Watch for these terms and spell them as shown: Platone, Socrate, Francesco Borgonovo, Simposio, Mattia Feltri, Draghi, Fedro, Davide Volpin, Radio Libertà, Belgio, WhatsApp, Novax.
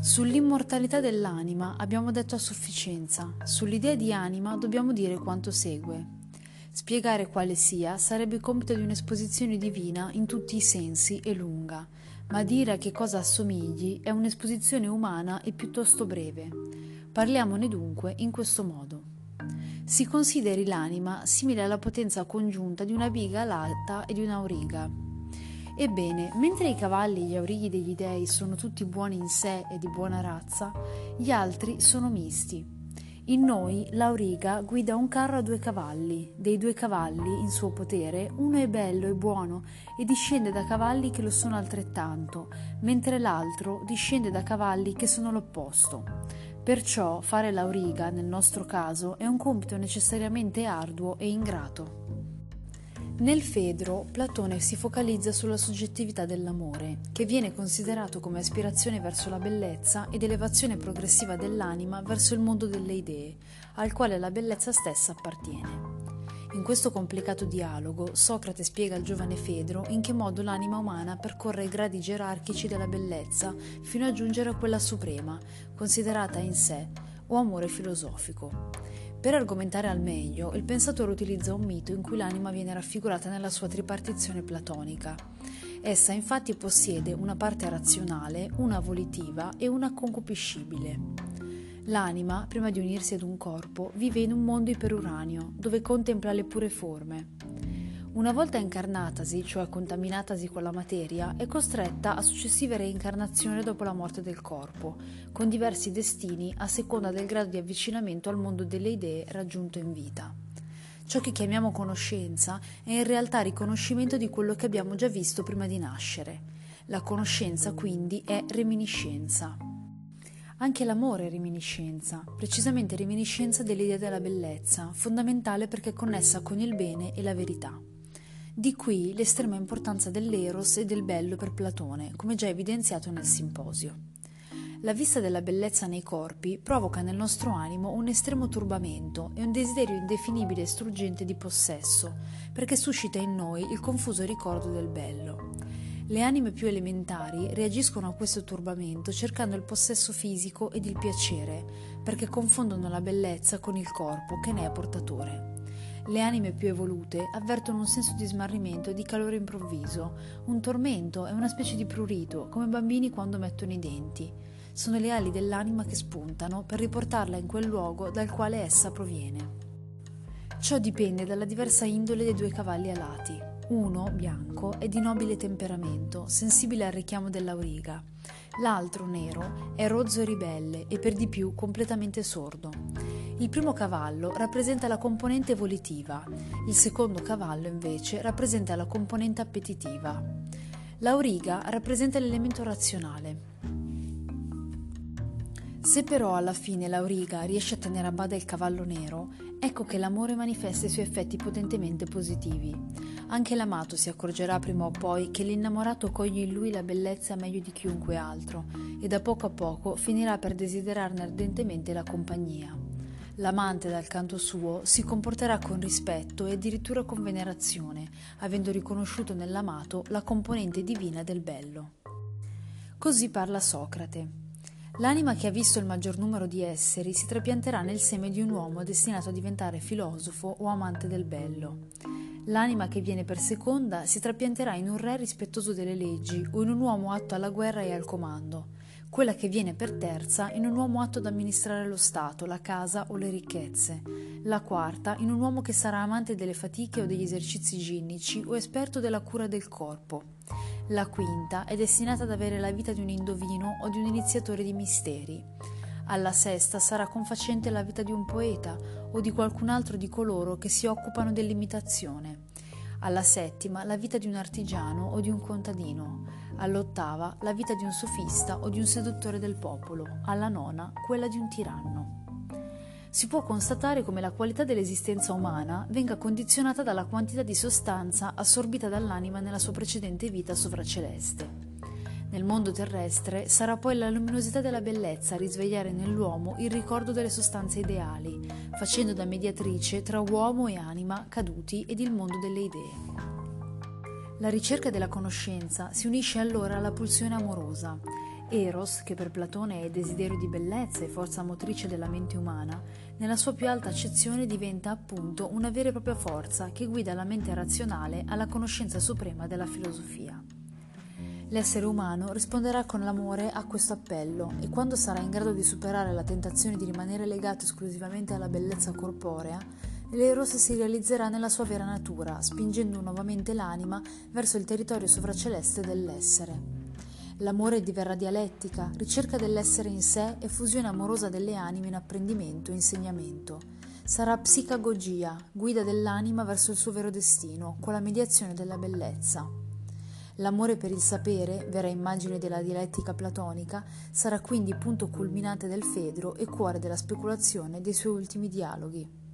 Sull'immortalità dell'anima abbiamo detto a sufficienza, sull'idea di anima dobbiamo dire quanto segue. Spiegare quale sia sarebbe il compito di un'esposizione divina in tutti i sensi e lunga, ma dire a che cosa assomigli è un'esposizione umana e piuttosto breve. Parliamone dunque in questo modo. Si consideri l'anima simile alla potenza congiunta di una biga all'alta e di un'auriga. Ebbene, mentre i cavalli e gli aurighi degli dei sono tutti buoni in sé e di buona razza, gli altri sono misti. In noi l'auriga guida un carro a due cavalli, dei due cavalli in suo potere uno è bello e buono e discende da cavalli che lo sono altrettanto, mentre l'altro discende da cavalli che sono l'opposto. Perciò fare l'auriga, nel nostro caso, è un compito necessariamente arduo e ingrato. Nel Fedro, Platone si focalizza sulla soggettività dell'amore, che viene considerato come aspirazione verso la bellezza ed elevazione progressiva dell'anima verso il mondo delle idee, al quale la bellezza stessa appartiene. In questo complicato dialogo, Socrate spiega al giovane Fedro in che modo l'anima umana percorre i gradi gerarchici della bellezza fino a giungere a quella suprema, considerata in sé, o amore filosofico. Per argomentare al meglio, il pensatore utilizza un mito in cui l'anima viene raffigurata nella sua tripartizione platonica. Essa infatti possiede una parte razionale, una volitiva e una concupiscibile. L'anima, prima di unirsi ad un corpo, vive in un mondo iperuranio, dove contempla le pure forme. Una volta incarnatasi, cioè contaminatasi con la materia, è costretta a successive reincarnazioni dopo la morte del corpo, con diversi destini a seconda del grado di avvicinamento al mondo delle idee raggiunto in vita. Ciò che chiamiamo conoscenza è in realtà riconoscimento di quello che abbiamo già visto prima di nascere. La conoscenza, quindi, è reminiscenza. Anche l'amore è reminiscenza, precisamente reminiscenza dell'idea della bellezza, fondamentale perché è connessa con il bene e la verità. Di qui l'estrema importanza dell'eros e del bello per Platone, come già evidenziato nel Simposio. La vista della bellezza nei corpi provoca nel nostro animo un estremo turbamento e un desiderio indefinibile e struggente di possesso, perché suscita in noi il confuso ricordo del bello. Le anime più elementari reagiscono a questo turbamento cercando il possesso fisico ed il piacere, perché confondono la bellezza con il corpo che ne è portatore. Le anime più evolute avvertono un senso di smarrimento e di calore improvviso, un tormento e una specie di prurito, come bambini quando mettono i denti. Sono le ali dell'anima che spuntano per riportarla in quel luogo dal quale essa proviene. Ciò dipende dalla diversa indole dei due cavalli alati. Uno, bianco, è di nobile temperamento, sensibile al richiamo dell'auriga. L'altro, nero, è rozzo e ribelle e per di più completamente sordo. Il primo cavallo rappresenta la componente volitiva, il secondo cavallo invece rappresenta la componente appetitiva. L'auriga rappresenta l'elemento razionale. Se però alla fine l'auriga riesce a tenere a bada il cavallo nero, ecco che l'amore manifesta i suoi effetti potentemente positivi. Anche l'amato si accorgerà prima o poi che l'innamorato coglie in lui la bellezza meglio di chiunque altro e da poco a poco finirà per desiderarne ardentemente la compagnia. L'amante, dal canto suo, si comporterà con rispetto e addirittura con venerazione, avendo riconosciuto nell'amato la componente divina del bello. Così parla Socrate. L'anima che ha visto il maggior numero di esseri si trapianterà nel seme di un uomo destinato a diventare filosofo o amante del bello. L'anima che viene per seconda si trapianterà in un re rispettoso delle leggi o in un uomo atto alla guerra e al comando. Quella che viene per terza in un uomo atto ad amministrare lo Stato, la casa o le ricchezze. La quarta in un uomo che sarà amante delle fatiche o degli esercizi ginnici o esperto della cura del corpo. La quinta è destinata ad avere la vita di un indovino o di un iniziatore di misteri. Alla sesta sarà confacente la vita di un poeta o di qualcun altro di coloro che si occupano dell'imitazione. Alla settima la vita di un artigiano o di un contadino. All'ottava la vita di un sofista o di un seduttore del popolo. Alla nona quella di un tiranno. Si può constatare come la qualità dell'esistenza umana venga condizionata dalla quantità di sostanza assorbita dall'anima nella sua precedente vita sovraceleste. Nel mondo terrestre sarà poi la luminosità della bellezza a risvegliare nell'uomo il ricordo delle sostanze ideali, facendo da mediatrice tra uomo e anima caduti ed il mondo delle idee. La ricerca della conoscenza si unisce allora alla pulsione amorosa. Eros, che per Platone è desiderio di bellezza e forza motrice della mente umana, nella sua più alta accezione diventa appunto una vera e propria forza che guida la mente razionale alla conoscenza suprema della filosofia. L'essere umano risponderà con l'amore a questo appello e quando sarà in grado di superare la tentazione di rimanere legato esclusivamente alla bellezza corporea, l'eros si realizzerà nella sua vera natura, spingendo nuovamente l'anima verso il territorio sovraceleste dell'essere. L'amore diverrà dialettica, ricerca dell'essere in sé e fusione amorosa delle anime in apprendimento e insegnamento. Sarà psicagogia, guida dell'anima verso il suo vero destino, con la mediazione della bellezza. L'amore per il sapere, vera immagine della dialettica platonica, sarà quindi punto culminante del Fedro e cuore della speculazione dei suoi ultimi dialoghi.